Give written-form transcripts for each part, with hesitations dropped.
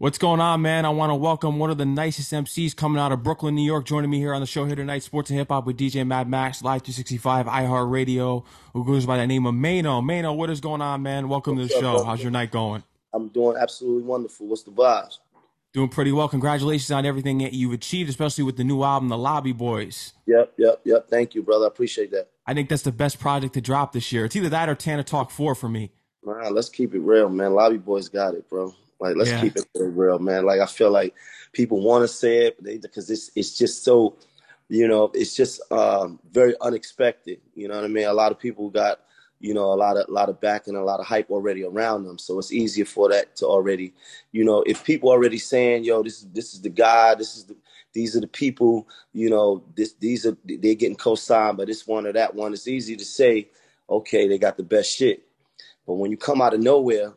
What's going on, man? I want to welcome one of the nicest MCs coming out of Brooklyn, New York, joining me here on the show here tonight, Sports and Hip Hop with DJ Mad Max, Live 365, iHeartRadio, who goes by the name of Maino. Maino, what is going on, man? Welcome to the show. Bro? How's your night going? I'm doing absolutely wonderful. What's the vibes? Doing pretty well. Congratulations on everything that you've achieved, especially with the new album, The Lobby Boys. Yep. Thank you, brother. I appreciate that. I think that's the best project to drop this year. It's either that or Tana Talk 4 for me. Man, let's keep it real, man. Lobby Boys got it, bro. Like, let's keep it real, man. Like, I feel like people want to say it because it's just so, you know, it's just very unexpected. You know what I mean? A lot of people got, you know, a lot of backing, a lot of hype already around them. So it's easier for that to already, you know, if people already saying, yo, this is the guy, these are the people, you know, they're getting co-signed by this one or that one. It's easy to say, okay, they got the best shit. But when you come out of nowhere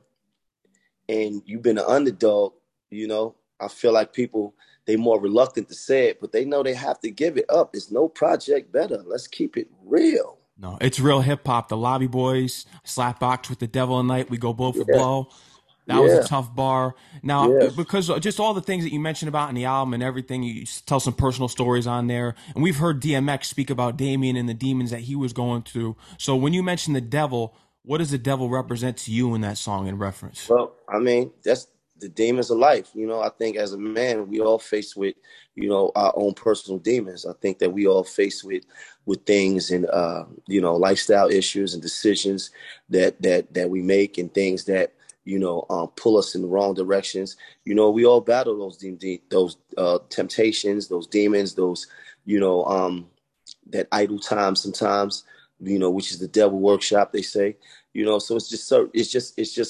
and you've been an underdog, you know, I feel like people, they more reluctant to say it, but they know they have to give it up. There's no project better. Let's keep it real. No, it's real hip-hop. The Lobby Boys, Slapbox with The Devil and Night, We Go Blow for Blow. That was a tough bar. Now, because just all the things that you mentioned about in the album and everything, you tell some personal stories on there. And we've heard DMX speak about Damien and the demons that he was going through. So when you mentioned the devil, what does the devil represent to you in that song in reference? Well, I mean, that's the demons of life. You know, I think as a man, we all faced with, you know, our own personal demons. I think that we all faced with things and, you know, lifestyle issues and decisions that we make and things that, you know, pull us in the wrong directions. You know, we all battle those temptations, those demons, those, you know, that idle time sometimes, you know, which is the devil workshop, they say, you know, so it's just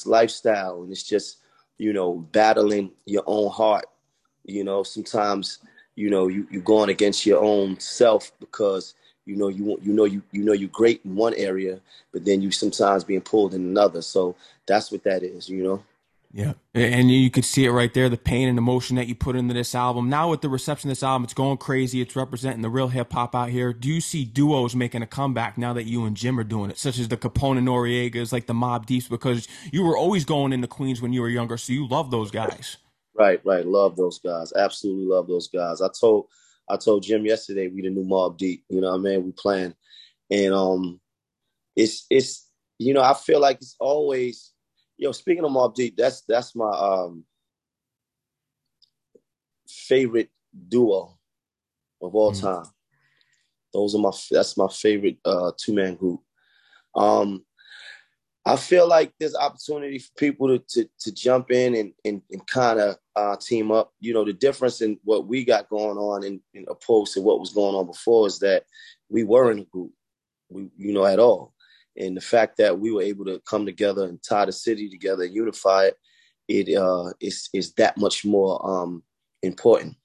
lifestyle and it's just, you know, battling your own heart. You know, sometimes, you know, you're going against your own self because, you know, you're great in one area, but then you sometimes being pulled in another. So that's what that is, you know? Yeah. And you could see it right there, the pain and emotion that you put into this album. Now with the reception of this album, it's going crazy. It's representing the real hip hop out here. Do you see duos making a comeback now that you and Jim are doing it, such as the Capone-N-Noreagas, like the Mobb Deeps, because you were always going into Queens when you were younger, so you love those guys. Right. Love those guys. Absolutely love those guys. I told Jim yesterday we the new Mobb Deep. You know what I mean? We playing. And it's you know, I feel like it's always, you know, speaking of Mobb Deep, that's my favorite duo of all time. That's my favorite two-man group. I feel like there's opportunity for people to jump in and kind of team up. You know, the difference in what we got going on in opposed to what was going on before is that we were in a group, you know, at all. And the fact that we were able to come together and tie the city together, and unify it, is that much more important.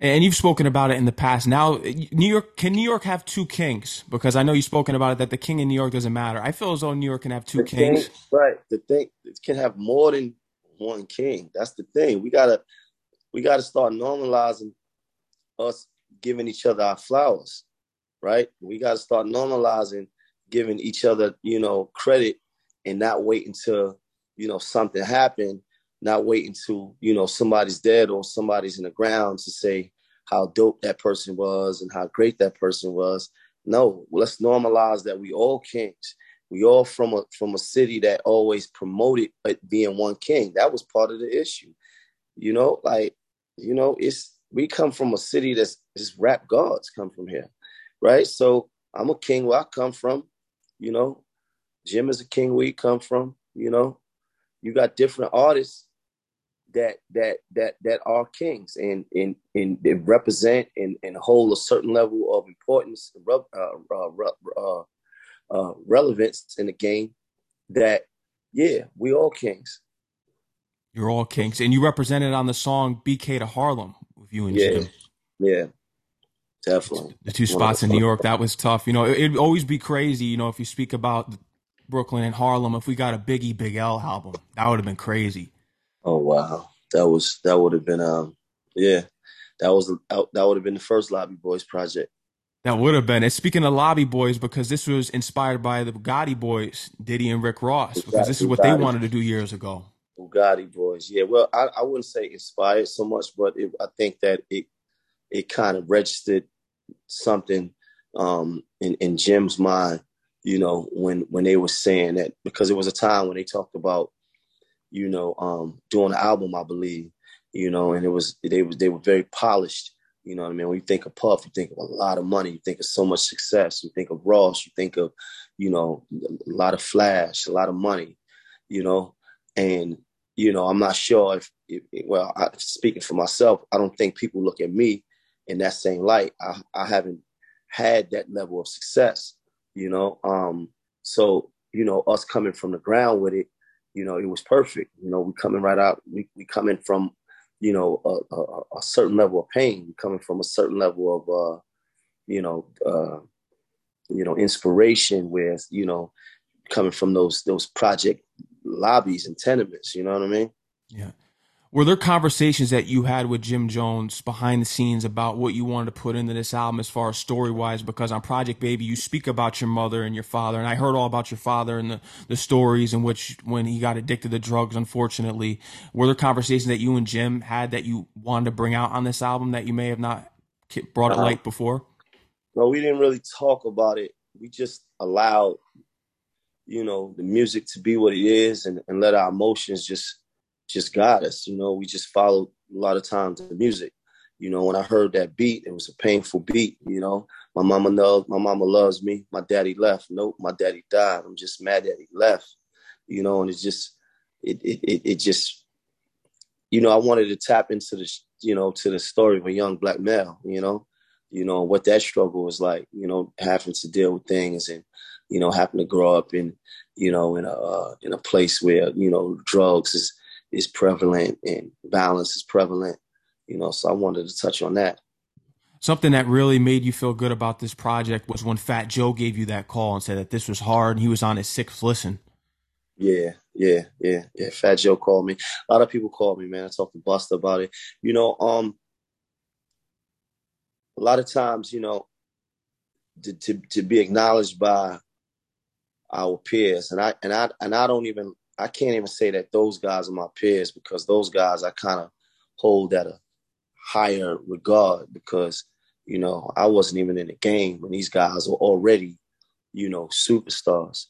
And you've spoken about it in the past. Now, New York have two kings? Because I know you've spoken about it, that the king in New York doesn't matter. I feel as though New York can have two kings. Right. The thing, it can have more than one king. That's the thing. We gotta start normalizing us giving each other our flowers, right? We gotta start normalizing giving each other, you know, credit and not wait until, you know, something happened, not wait until, you know, somebody's dead or somebody's in the ground to say how dope that person was and how great that person was. No, let's normalize that we all kings. We all from a city that always promoted it being one king. That was part of the issue. You know, like, you know, we come from a city that's rap gods come from here, right? So I'm a king where I come from. You know, Jim is a king where he come from. You know, you got different artists that are kings and they represent and hold a certain level of importance, relevance in the game. That, yeah, we all kings. You're all kings, and you represented on the song "BK to Harlem" with you and Jim. Yeah. Definitely. The two spots in New York, that was tough. You know, it'd always be crazy, you know, if you speak about Brooklyn and Harlem, if we got a Biggie, Big L album, that would have been crazy. Oh, wow. That would have been, that would have been the first Lobby Boys project. That would have been. And speaking of Lobby Boys, because this was inspired by the Bugatti Boys, Diddy and Rick Ross, because this is what they wanted to do years ago. Bugatti Boys. Yeah, well, I wouldn't say inspired so much, but I think that it kind of registered something in Jim's mind, you know, when they were saying that, because it was a time when they talked about, you know, doing an album, I believe, you know, and they were very polished. You know what I mean? When you think of Puff, you think of a lot of money. You think of so much success. You think of Ross. You think of, you know, a lot of flash, a lot of money, you know. And, you know, I'm not sure speaking for myself, I don't think people look at me in that same light. I haven't had that level of success, you know. So, you know, us coming from the ground with it, you know, it was perfect. You know, we coming right out. We coming from, you know, a certain level of pain, coming from a certain level of, inspiration with, you know, coming from those project lobbies and tenements, you know what I mean? Yeah. Were there conversations that you had with Jim Jones behind the scenes about what you wanted to put into this album as far as story-wise? Because on Project Baby, you speak about your mother and your father, and I heard all about your father and the stories in which when he got addicted to drugs, unfortunately. Were there conversations that you and Jim had that you wanted to bring out on this album that you may have not brought to light before? No, we didn't really talk about it. We just allowed, you know, the music to be what it is and let our emotions just got us, you know. We just followed a lot of times the music. You know, when I heard that beat, it was a painful beat, you know. My mama loves me. My daddy left. Nope, my daddy died. I'm just mad that he left. You know, and it just you know, I wanted to tap into the story of a young black male, you know, what that struggle was like, you know, having to deal with things and, you know, having to grow up in, you know, in a place where, you know, drugs is prevalent and violence is prevalent, you know, so I wanted to touch on that. Something that really made you feel good about this project was when Fat Joe gave you that call and said that this was hard and he was on his 6th listen. Yeah. Fat Joe called me. A lot of people called me, man. I talked to Busta about it. You know, a lot of times, you know, to be acknowledged by our peers, I can't even say that those guys are my peers, because those guys I kind of hold at a higher regard, because, you know, I wasn't even in the game and these guys were already, you know, superstars.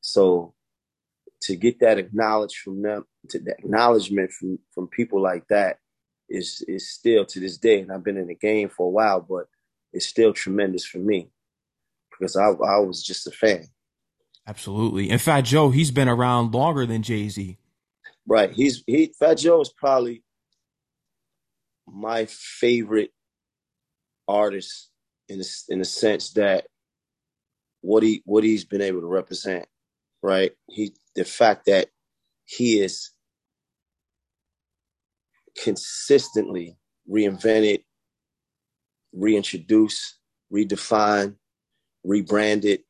So to get that acknowledgement from people like that is still to this day, and I've been in the game for a while, but it's still tremendous for me because I was just a fan. Absolutely. And Fat Joe, he's been around longer than Jay-Z. Right. Fat Joe is probably my favorite artist in a sense that what he's been able to represent, right? The fact that he is consistently reinvented, reintroduced, redefined, rebranded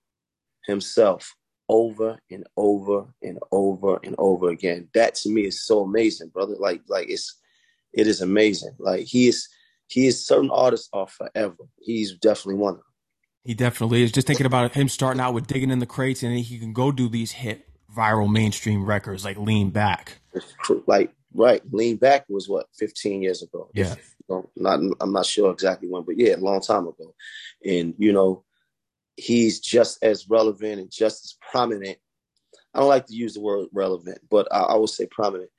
himself over and over and over and over again. That to me is so amazing, brother. Like it is amazing. Like he is certain artists are forever. He's definitely one of them. He definitely is. Just thinking about him starting out with Digging in the Crates, and then he can go do these hit viral mainstream records like Lean Back. Like, right. Lean Back was what, 15 years ago. Yeah. I'm not sure exactly when, but yeah, a long time ago. And, you know, he's just as relevant and just as prominent. I don't like to use the word relevant, but I would say prominent.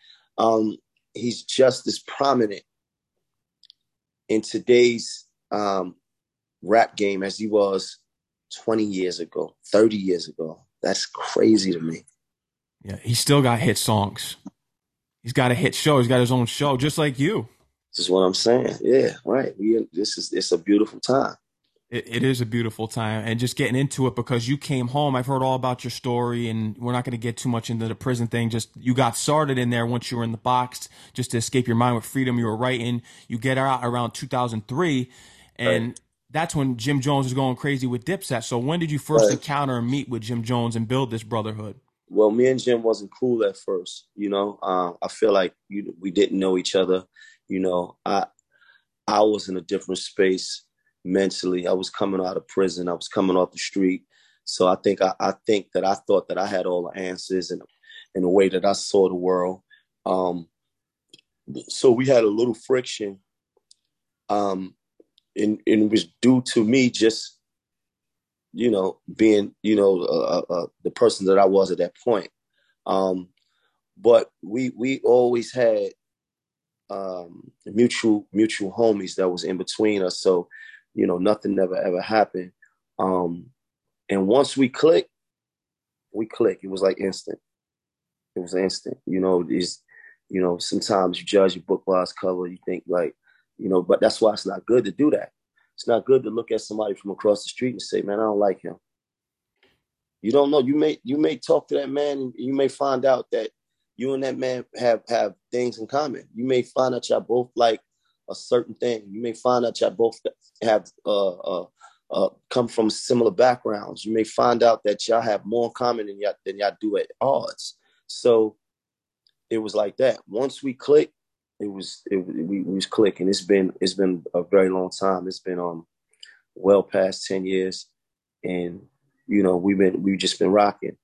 He's just as prominent in today's rap game as he was 20 years ago, 30 years ago. That's crazy to me. Yeah, he's still got hit songs. He's got a hit show. He's got his own show, just like you. This is what I'm saying. Yeah, right. It's a beautiful time. It is a beautiful time, and just getting into it because you came home. I've heard all about your story, and we're not going to get too much into the prison thing. Just you got started in there once you were in the box, just to escape your mind with freedom. You were writing. You get out around 2003, and right. That's when Jim Jones was going crazy with Dipset. So when did you first encounter and meet with Jim Jones and build this brotherhood? Well, me and Jim wasn't cool at first. You know, I feel like we didn't know each other. You know, I was in a different space. Mentally, I was coming out of prison. I was coming off the street. So I think that I thought that I had all the answers and the way that I saw the world. So we had a little friction, and it was due to me just, you know, being, you know, the person that I was at that point. But we always had mutual homies that was in between us. So, you know, nothing ever happened. And once we clicked. It was like instant. It was instant. You know, it's, you know, sometimes you judge your book by its cover. You think like, you know, but that's why it's not good to do that. It's not good to look at somebody from across the street and say, man, I don't like him. You don't know. You may talk to that man, and you may find out that you and that man have things in common. You may find out y'all both like a certain thing. You may find out y'all both have come from similar backgrounds. You may find out that y'all have more in common than y'all do at odds. So it was like that. Once we clicked, we was clicking. It's been a very long time. It's been well past 10 years, and you know we've just been rocking.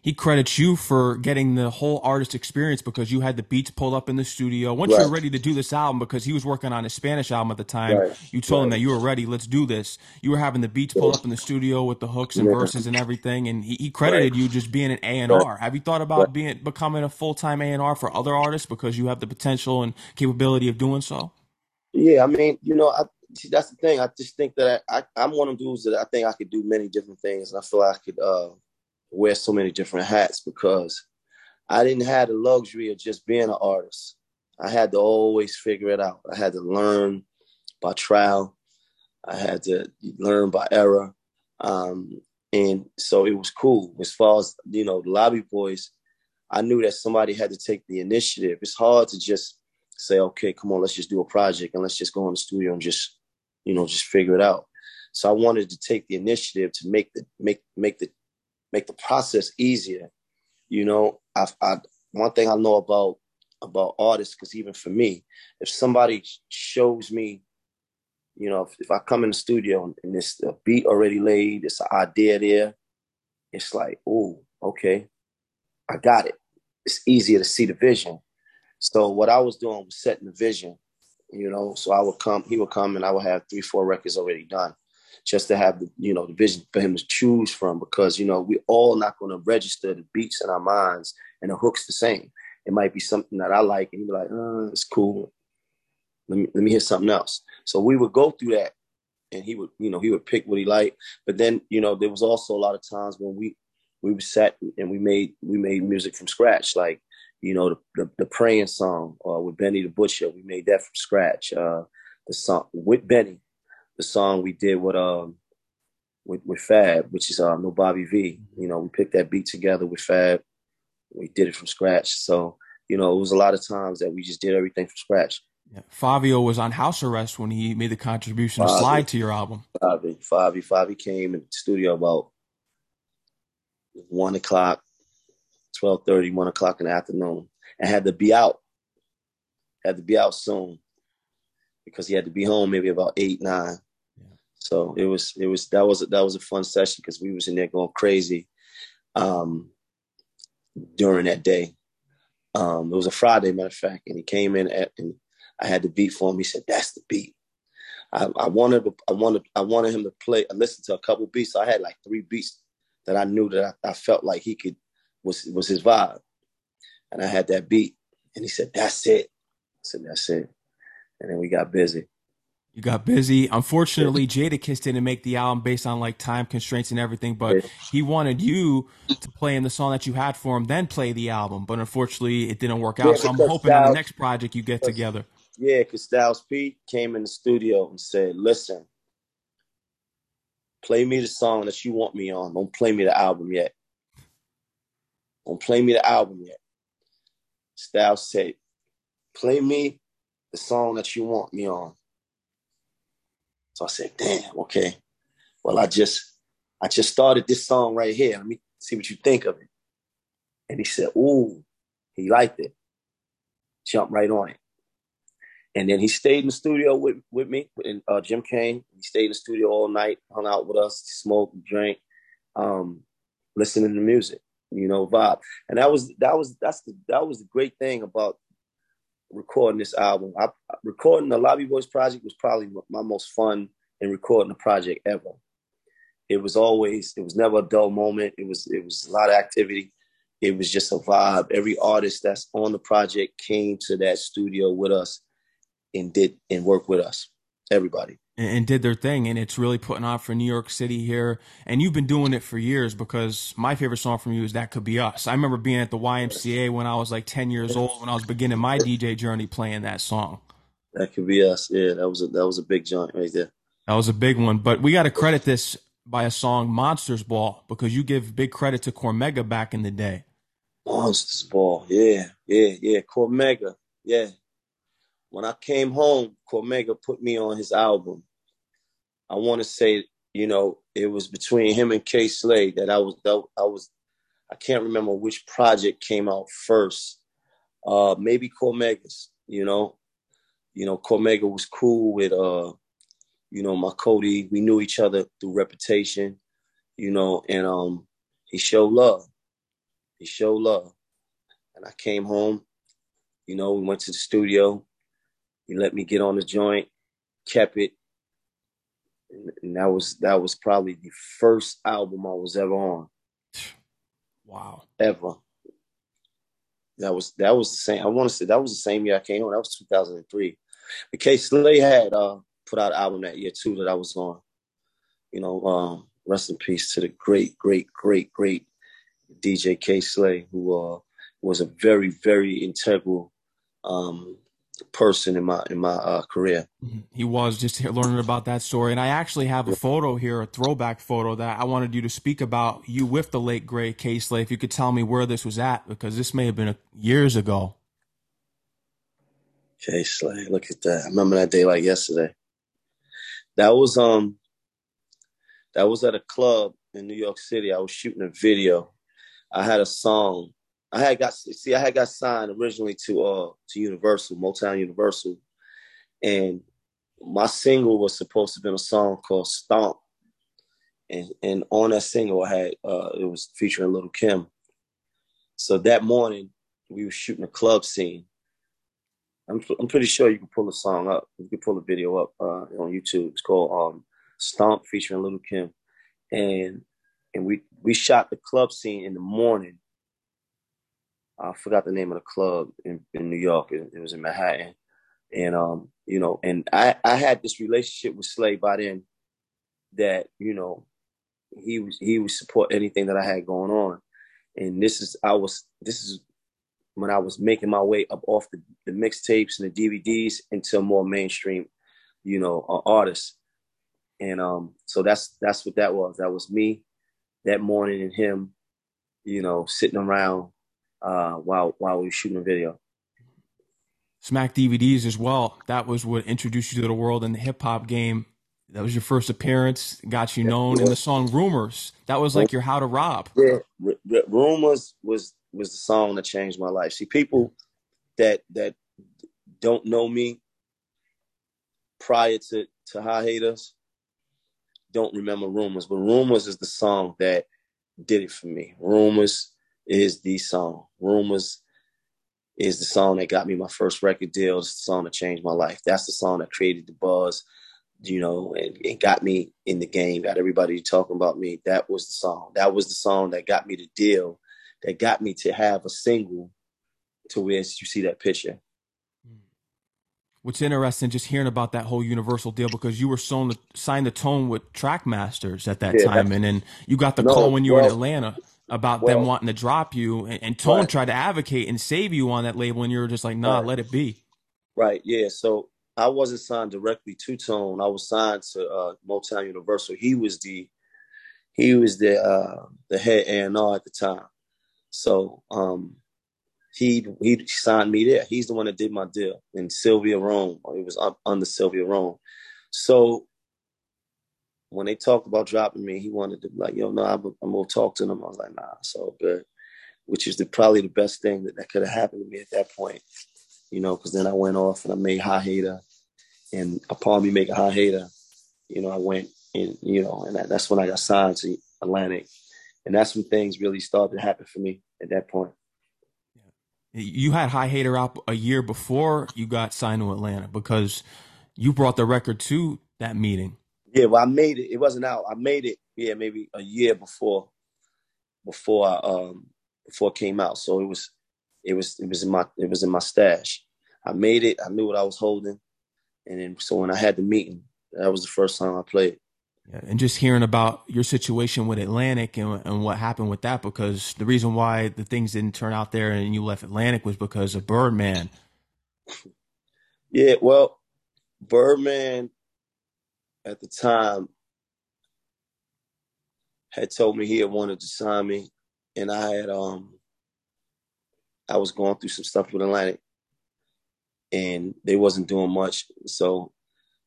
He credits you for getting the whole artist experience because you had the beats pulled up in the studio. Once you're ready to do this album, because he was working on his Spanish album at the time, you told him that you were ready, let's do this. You were having the beats pull up in the studio with the hooks and verses and everything, and he credited you just being an A&R. Have you thought about becoming a full-time A&R for other artists because you have the potential and capability of doing so? Yeah, I mean, you know, see, that's the thing. I just think that I'm one of those that I think I could do many different things, and I feel I could wear so many different hats because I didn't have the luxury of just being an artist. I had to always figure it out. I had to learn by trial. I had to learn by error. And so it was cool. As far as, you know, the Lobby Boys, I knew that somebody had to take the initiative. It's hard to just say, okay, come on, let's just do a project and let's just go in the studio and just, you know, just figure it out. So I wanted to take the initiative to make the process easier. You know, one thing I know about artists, because even for me, if somebody shows me, you know, if I come in the studio and it's a beat already laid, it's an idea there, it's like, oh, okay, I got it. It's easier to see the vision. So what I was doing was setting the vision, you know, so he would come and I would have 3-4 records already done, just to have the, you know, the vision for him to choose from, because, you know, we all not going to register the beats in our minds and the hooks the same. It might be something that I like and you'd be like, it's cool. Let me hear something else. So we would go through that and he would pick what he liked. But then, you know, there was also a lot of times when we sat and we made music from scratch. Like, you know, the Praying song with Benny the Butcher, we made that from scratch. The song with Benny, the song we did with Fab, which is No Bobby V. You know, we picked that beat together with Fab. We did it from scratch. So, you know, it was a lot of times that we just did everything from scratch. Yeah. Fabio was on house arrest when he made the contribution to Slide to your album. Fabio came in the studio about 1 o'clock in the afternoon, and had to be out soon, because he had to be home maybe about 8, 9. Yeah. So that was a fun session because we was in there going crazy during that day. It was a Friday, matter of fact, and he came in and I had the beat for him. He said, "That's the beat." I wanted him to play. I listened to a couple beats. So I had like 3 beats that I knew that I felt like he could was his vibe, and I had that beat. And he said, "That's it." I said, "That's it." And then we got busy. You got busy. Unfortunately, Jadakiss didn't make the album based on like time constraints and everything, but he wanted you to play in the song that you had for him, then play the album. But unfortunately, it didn't work out. So I'm hoping on the next project you get together. Yeah, because Styles P came in the studio and said, "Listen, play me the song that you want me on. Don't play me the album yet. Styles said, "Play me the song that you want me on." So I said, "Damn, okay. Well, I just started this song right here. Let me see what you think of it." And he said, "Ooh," he liked it. Jumped right on it. And then he stayed in the studio with me, and Jim Kane. He stayed in the studio all night, hung out with us, smoked, drank, listening to music. you know, vibe. And that was the great thing about recording this album. Recording the Lobby Boys project was probably my most fun in recording a project ever. It was never a dull moment. It was a lot of activity. It was just a vibe. Every artist that's on the project came to that studio with us and worked with us, everybody. And did their thing, and it's really putting on for New York City here. And you've been doing it for years, because my favorite song from you is That Could Be Us. I remember being at the YMCA when I was like 10 years old, when I was beginning my DJ journey, playing that song. That Could Be Us. Yeah, that was a big joint right there. That was a big one. But we got to credit this by a song, Monsters Ball, because you give big credit to Cormega back in the day. Monsters Ball. Yeah. Cormega. Yeah. When I came home, Cormega put me on his album. I want to say, you know, it was between him and Kay Slay that I can't remember which project came out first. Maybe Cormega's, you know, Cormega was cool with, you know, my Cody. We knew each other through reputation, you know, and he showed love. And I came home, you know, we went to the studio. He let me get on the joint, kept it, and that was probably the first album I was ever on. Wow, ever. That was the same. I want to say that was the same year I came on. That was 2003. But Kay Slay had put out an album that year too that I was on. You know, rest in peace to the great, great, great, great DJ Kay Slay, who was a very, very integral person in my career. He was just here learning about that story, and I actually have a photo here, a throwback photo that I wanted you to speak about, you with the late great Kay Slay. If you could tell me where this was at, because this may have been years ago. Kay Slay, look at that. I remember that day like yesterday. That was at a club in New York City. I was shooting a video. I had a song. I had got signed originally to Universal, Motown Universal, and my single was supposed to have been a song called Stomp, and on that single I had it was featuring Lil' Kim. So that morning we were shooting a club scene. I'm pretty sure you can pull the song up. You can pull the video up on YouTube. It's called Stomp featuring Lil' Kim, and we shot the club scene in the morning. I forgot the name of the club in New York. It was in Manhattan. And, you know, and I had this relationship with Slay by then that, you know, he would support anything that I had going on. And this is when I was making my way up off the mixtapes and the DVDs into more mainstream, you know, artists. And so that's what that was. That was me that morning and him, you know, sitting around while we were shooting a video. Smack DVDs as well. That was what introduced you to the world in the hip hop game. That was your first appearance, got you known. And the song Rumors, that was like your How to Rob. Yeah, Rumors was the song that changed my life. See, people that don't know me prior to Hot Haters don't remember Rumors, but Rumors is the song that did it for me. Rumors is the song. Rumors is the song that got me my first record deal. It's the song that changed my life. That's the song that created the buzz, you know, and got me in the game, got everybody talking about me. That was the song. That was the song that got me the deal, that got me to have a single to where you see that picture. What's interesting, just hearing about that whole Universal deal, because you were signed to Tone with Trackmasters at that time, and then you got the call when you were in Atlanta about them wanting to drop you, and Tone tried to advocate and save you on that label, and you were just like, nah, let it be. Right, yeah. So I wasn't signed directly to Tone. I was signed to Motown Universal. He was the head A&R at the time. So he signed me there. He's the one that did my deal. And Sylvia Rhone, it was under Sylvia Rhone. So when they talked about dropping me, he wanted to be like, yo, no, I'm going to talk to them. I was like, nah, it's all good, which is probably the best thing that could have happened to me at that point, you know, because then I went off and I made Hot Hater. And upon me making Hot Hater, you know, I went and, you know, and that's when I got signed to Atlantic. And that's when things really started to happen for me at that point. You had High Hater out a year before you got signed to Atlanta because you brought the record to that meeting. Yeah, well, I made it. It wasn't out. I made it, yeah, maybe a year before it came out. So it was in my stash. I made it. I knew what I was holding, and then so when I had the meeting, that was the first time I played. Yeah, and just hearing about your situation with Atlantic and what happened with that, because the reason why the things didn't turn out there and you left Atlantic was because of Birdman. Yeah, well, Birdman at the time had told me he had wanted to sign me, and I had I was going through some stuff with Atlantic, and they wasn't doing much. So,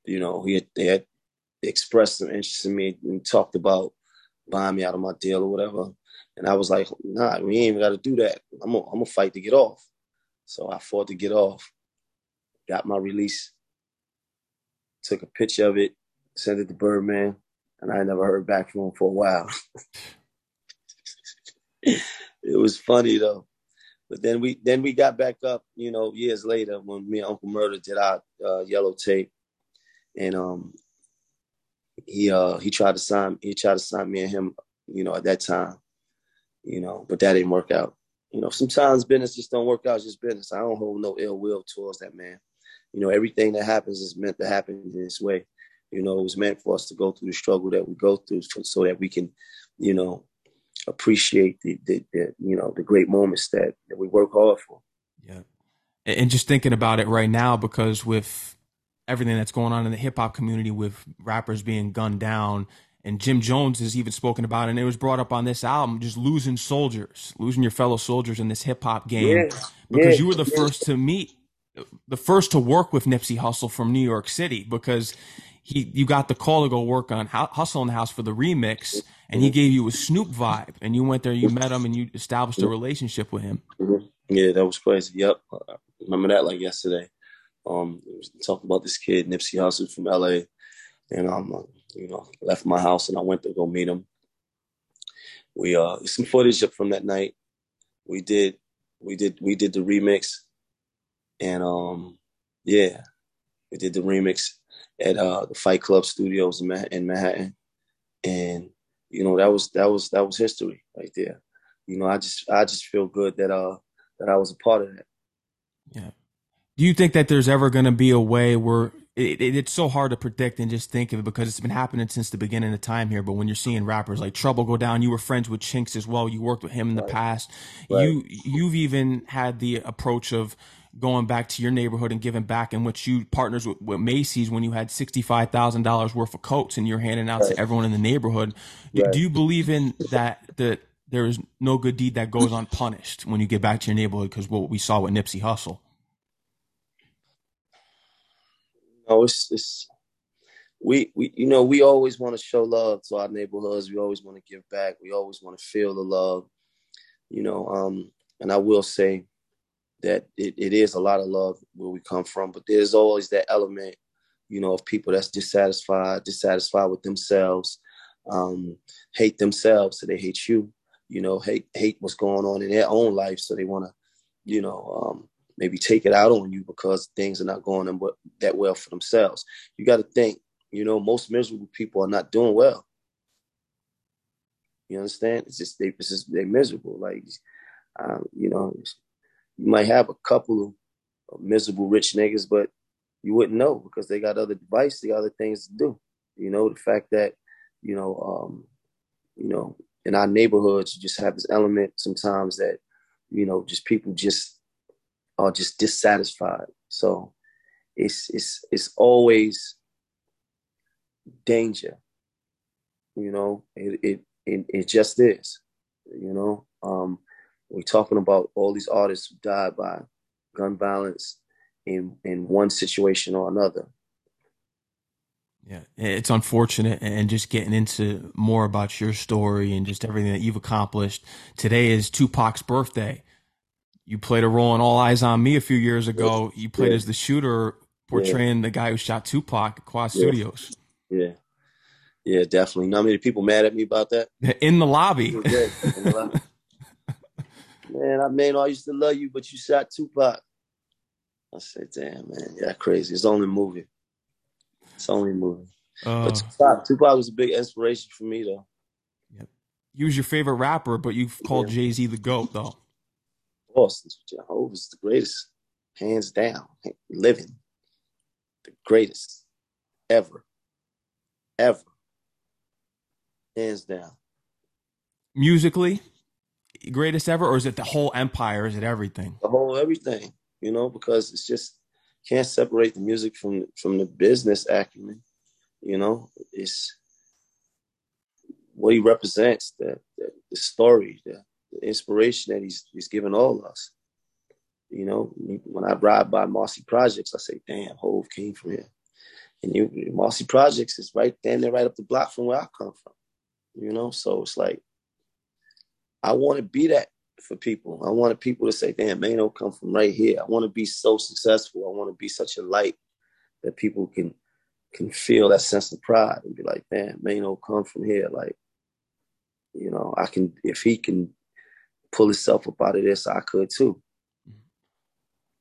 you know, they had expressed some interest in me and talked about buying me out of my deal or whatever. And I was like, nah, we ain't even got to do that. I'm gonna fight to get off. So I fought to get off, got my release, took a picture of it, sent it to Birdman, and I never heard back from him for a while. It was funny though. But then we got back up, you know, years later when me and Uncle Murder did our yellow tape, and he tried to sign me and him, you know, at that time, you know, but that didn't work out. You know, sometimes business just don't work out. It's just business. I don't hold no ill will towards that man. You know, everything that happens is meant to happen in this way. You know, it was meant for us to go through the struggle that we go through so that we can, you know, appreciate the you know, the great moments that we work hard for. Yeah. And just thinking about it right now, because with everything that's going on in the hip hop community with rappers being gunned down, and Jim Jones has even spoken about it, and it was brought up on this album, just losing soldiers, losing your fellow soldiers in this hip hop game, because you were the first to meet, the first to work with Nipsey Hussle from New York City, because you got the call to go work on Hustle in the House for the remix, and he gave you a Snoop vibe, and you went there, you met him, and you established a relationship with him. Yeah, that was crazy. Yep. I remember that like yesterday. Talking about this kid, Nipsey Hussle from LA, and you know, left my house and I went to go meet him. We some footage up from that night. We did the remix, and yeah, we did the remix at the Fight Club Studios in Manhattan, and you know, that was history right there. You know, I just feel good that I was a part of that. Yeah. Do you think that there's ever going to be a way where it's so hard to predict and just think of it, because it's been happening since the beginning of time here. But when you're seeing rappers like Trouble go down, you were friends with Chinks as well. You worked with him in the past. Right. You've even had the approach of going back to your neighborhood and giving back, in which you partners with Macy's when you had $65,000 worth of coats and you're handing out to everyone in the neighborhood. Right. Do you believe in that there is no good deed that goes unpunished when you get back to your neighborhood? Because what we saw with Nipsey Hussle. No, we you know, we always want to show love to our neighborhoods. We always want to give back. We always want to feel the love, you know. And I will say that it is a lot of love where we come from, but there's always that element, you know, of people that's dissatisfied with themselves, hate themselves, so they hate you, you know, hate what's going on in their own life, so they want to, you know, maybe take it out on you because things are not going that well for themselves. You got to think, you know, most miserable people are not doing well. You understand? It's just they're miserable. Like, you know, you might have a couple of miserable rich niggas, but you wouldn't know because they got other devices, they got other things to do. You know, the fact that, you know, in our neighborhoods, you just have this element sometimes that, you know, just people just, are just dissatisfied. So it's always danger, you know, it just is, you know. We're talking about all these artists who died by gun violence in one situation or another. Yeah, it's unfortunate. And just getting into more about your story and just everything that you've accomplished, today is Tupac's birthday. You played a role in All Eyes on Me a few years ago. You played as the shooter portraying the guy who shot Tupac at Quad Studios. Yeah. Yeah, definitely. Not many people mad at me about that. In the lobby. Yeah, in the lobby. Man, I used to love you, but you shot Tupac. I said, damn, man, yeah, crazy. It's only a movie. It's only a movie. But Tupac was a big inspiration for me, though. Yeah. He was your favorite rapper, but you've called Jay-Z the GOAT, though. Of course. Jehovah's the greatest. Hands down. Living. The greatest. Ever. Ever. Hands down. Musically, greatest ever, or is it the whole empire? Is it everything? The whole everything. You know, because it's just, can't separate the music from the business acumen. You know, it's what he represents, the story, the inspiration that he's given all of us. You know, when I ride by Marcy Projects, I say, damn, Hov came from here. And Marcy Projects is right then, they're right up the block from where I come from. You know, so it's like, I want to be that for people. I wanted people to say, damn, Maino come from right here. I want to be so successful. I want to be such a light that people can feel that sense of pride and be like, damn, Maino come from here. Like, you know, I can, if he can pull himself up out of this, I could too.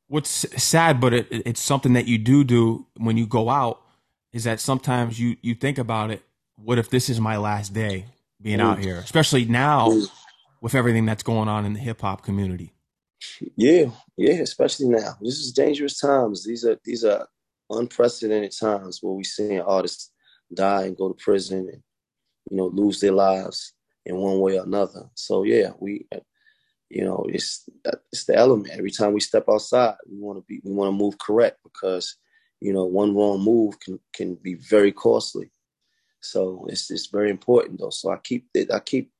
What's sad, but it's something that you do when you go out, is that sometimes you think about it. What if this is my last day being out here, especially now? With everything that's going on in the hip hop community. Yeah. Yeah. Especially now, this is dangerous times. These are unprecedented times where we seeing artists die and go to prison and, you know, lose their lives in one way or another. So yeah, it's the element. Every time we step outside, we want to move correct because, you know, one wrong move can be very costly. So it's very important though. So I keep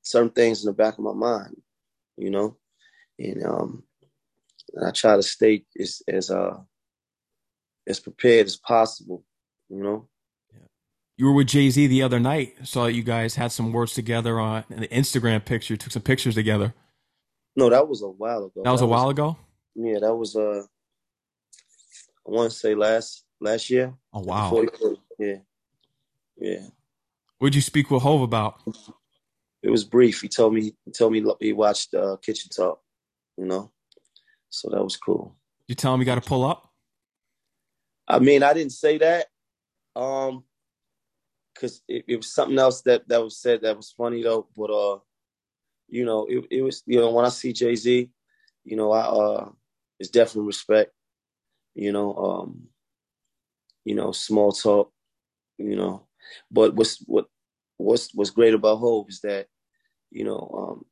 certain things in the back of my mind, you know, and I try to stay as prepared as possible, you know. Yeah. You were with Jay-Z the other night. I saw you guys had some words together on an Instagram picture. Took some pictures together. No, that was a while ago. That was a while ago. Yeah, that was I want to say last year. Oh wow! Yeah. What'd you speak with Hov about? It was brief. He told me he watched Kitchen Talk, you know, so that was cool. You tell him you got to pull up? I mean, I didn't say that, because it was something else that was said that was funny though. But you know, it was, you know, when I see Jay-Z, you know, I it's definitely respect, you know, small talk, you know. But what's great about Hov is that, you know,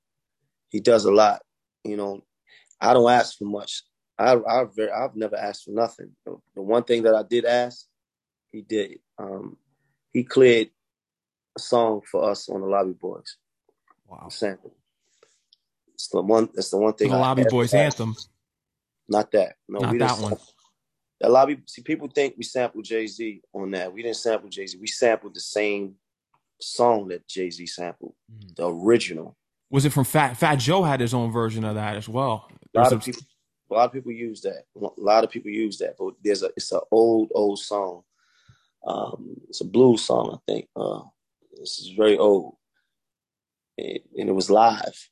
he does a lot. You know, I don't ask for much. I've never asked for nothing. The one thing that I did ask, he did. He cleared a song for us on The Lobby Boys. Wow. Sample. It's the one thing. The Lobby Boys anthem. Not that. No, not that one. A lot of people, see, people think we sampled Jay-Z on that. We didn't sample Jay-Z. We sampled the same song that Jay-Z sampled, the original. Was it from Fat Joe had his own version of that as well? A lot of people use that. A lot of people use that, but it's an old song. It's a blues song, I think. This is very old, and it was live.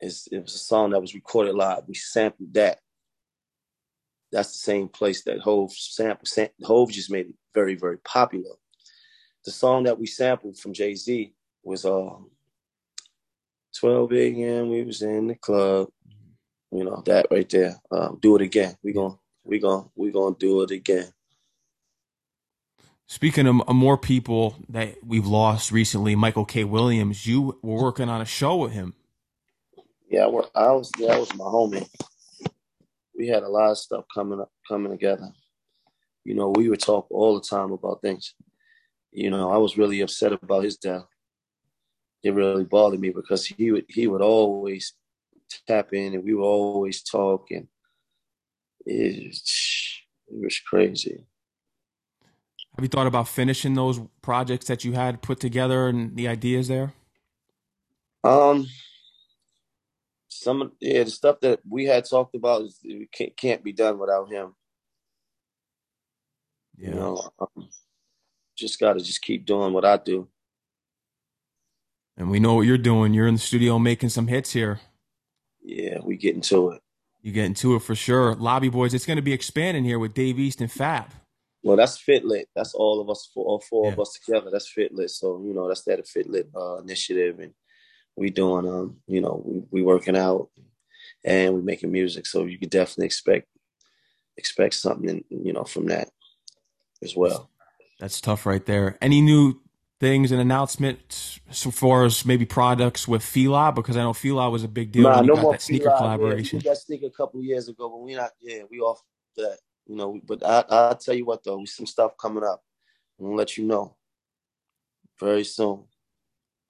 It was a song that was recorded live. We sampled that. That's the same place that Hov sampled. Hov just made it very, very popular. The song that we sampled from Jay-Z was 12 a.m. We was in the club. You know, that right there. Do it again. We're gonna do it again. Speaking of more people that we've lost recently, Michael K. Williams, you were working on a show with him. Yeah, I was my homie. We had a lot of stuff coming together. You know, we would talk all the time about things. You know, I was really upset about his death. It really bothered me because he would always tap in and we would always talk, and it was crazy. Have you thought about finishing those projects that you had put together and the ideas there? The stuff that we had talked about is, can't be done without him. Yeah. You know, just got to just keep doing what I do. And we know what you're doing. You're in the studio making some hits here. Yeah, we getting to it. You're getting to it for sure. Lobby Boys, it's going to be expanding here with Dave East and Fab. Well, that's Fitlit. That's all of us, all four of us together. That's Fitlit. So, you know, that's that Fitlit initiative. And we doing, you know, we working out and we making music. So you could definitely expect something, you know, from that as well. That's tough right there. Any new things and announcements so far as maybe products with Fila? Because I know Fila was a big deal when you got that sneaker collaboration. We got sneaker a couple of years ago, but we're not, we off that. You know, but I'll tell you what, though, we some stuff coming up. I'm going to let you know very soon.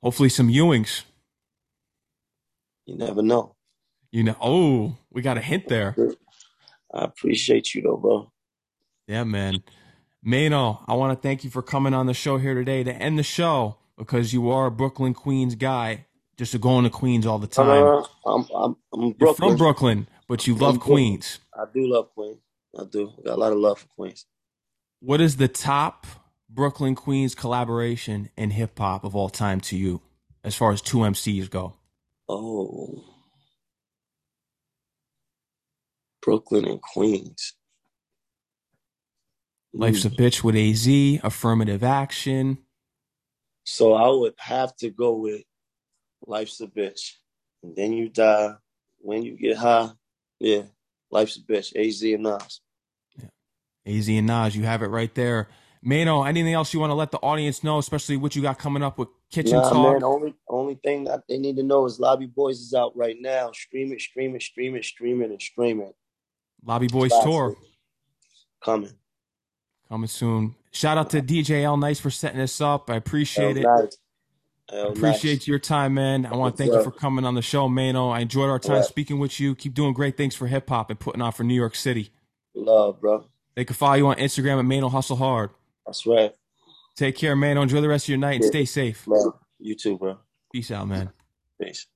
Hopefully some Ewings. You never know. You know, oh, we got a hint there. I appreciate you, though, bro. Yeah, man. Maino, I want to thank you for coming on the show here today to end the show because you are a Brooklyn, Queens guy, just going to Queens all the time. I'm Brooklyn. You're from Brooklyn, but you love Queens. I do love Queens. I do. I got a lot of love for Queens. What is the top Brooklyn Queens collaboration in hip hop of all time to you, as far as two MCs go? Oh, Brooklyn and Queens. Life's a Bitch with AZ, Affirmative Action. So I would have to go with Life's a Bitch. And Then You Die, When You Get High. Yeah. Life's a Bitch, AZ and Nas. Yeah. AZ and Nas, you have it right there. Maino, anything else you want to let the audience know, especially what you got coming up with Kitchen Talk? Man, the only thing that they need to know is Lobby Boys is out right now. Stream it, stream it, stream it, stream it, and stream it. Lobby Boys tour. Coming soon. Shout out to DJ L Nice for setting this up. I appreciate it. Appreciate your time, man. I want to thank you for coming on the show, Maino. I enjoyed our time speaking with you. Keep doing great things for hip hop and putting on for New York City. Love, bro. They can follow you on Instagram at Maino Hustle Hard. That's right. Take care, Maino. Enjoy the rest of your night and stay safe. Love. You too, bro. Peace out, man.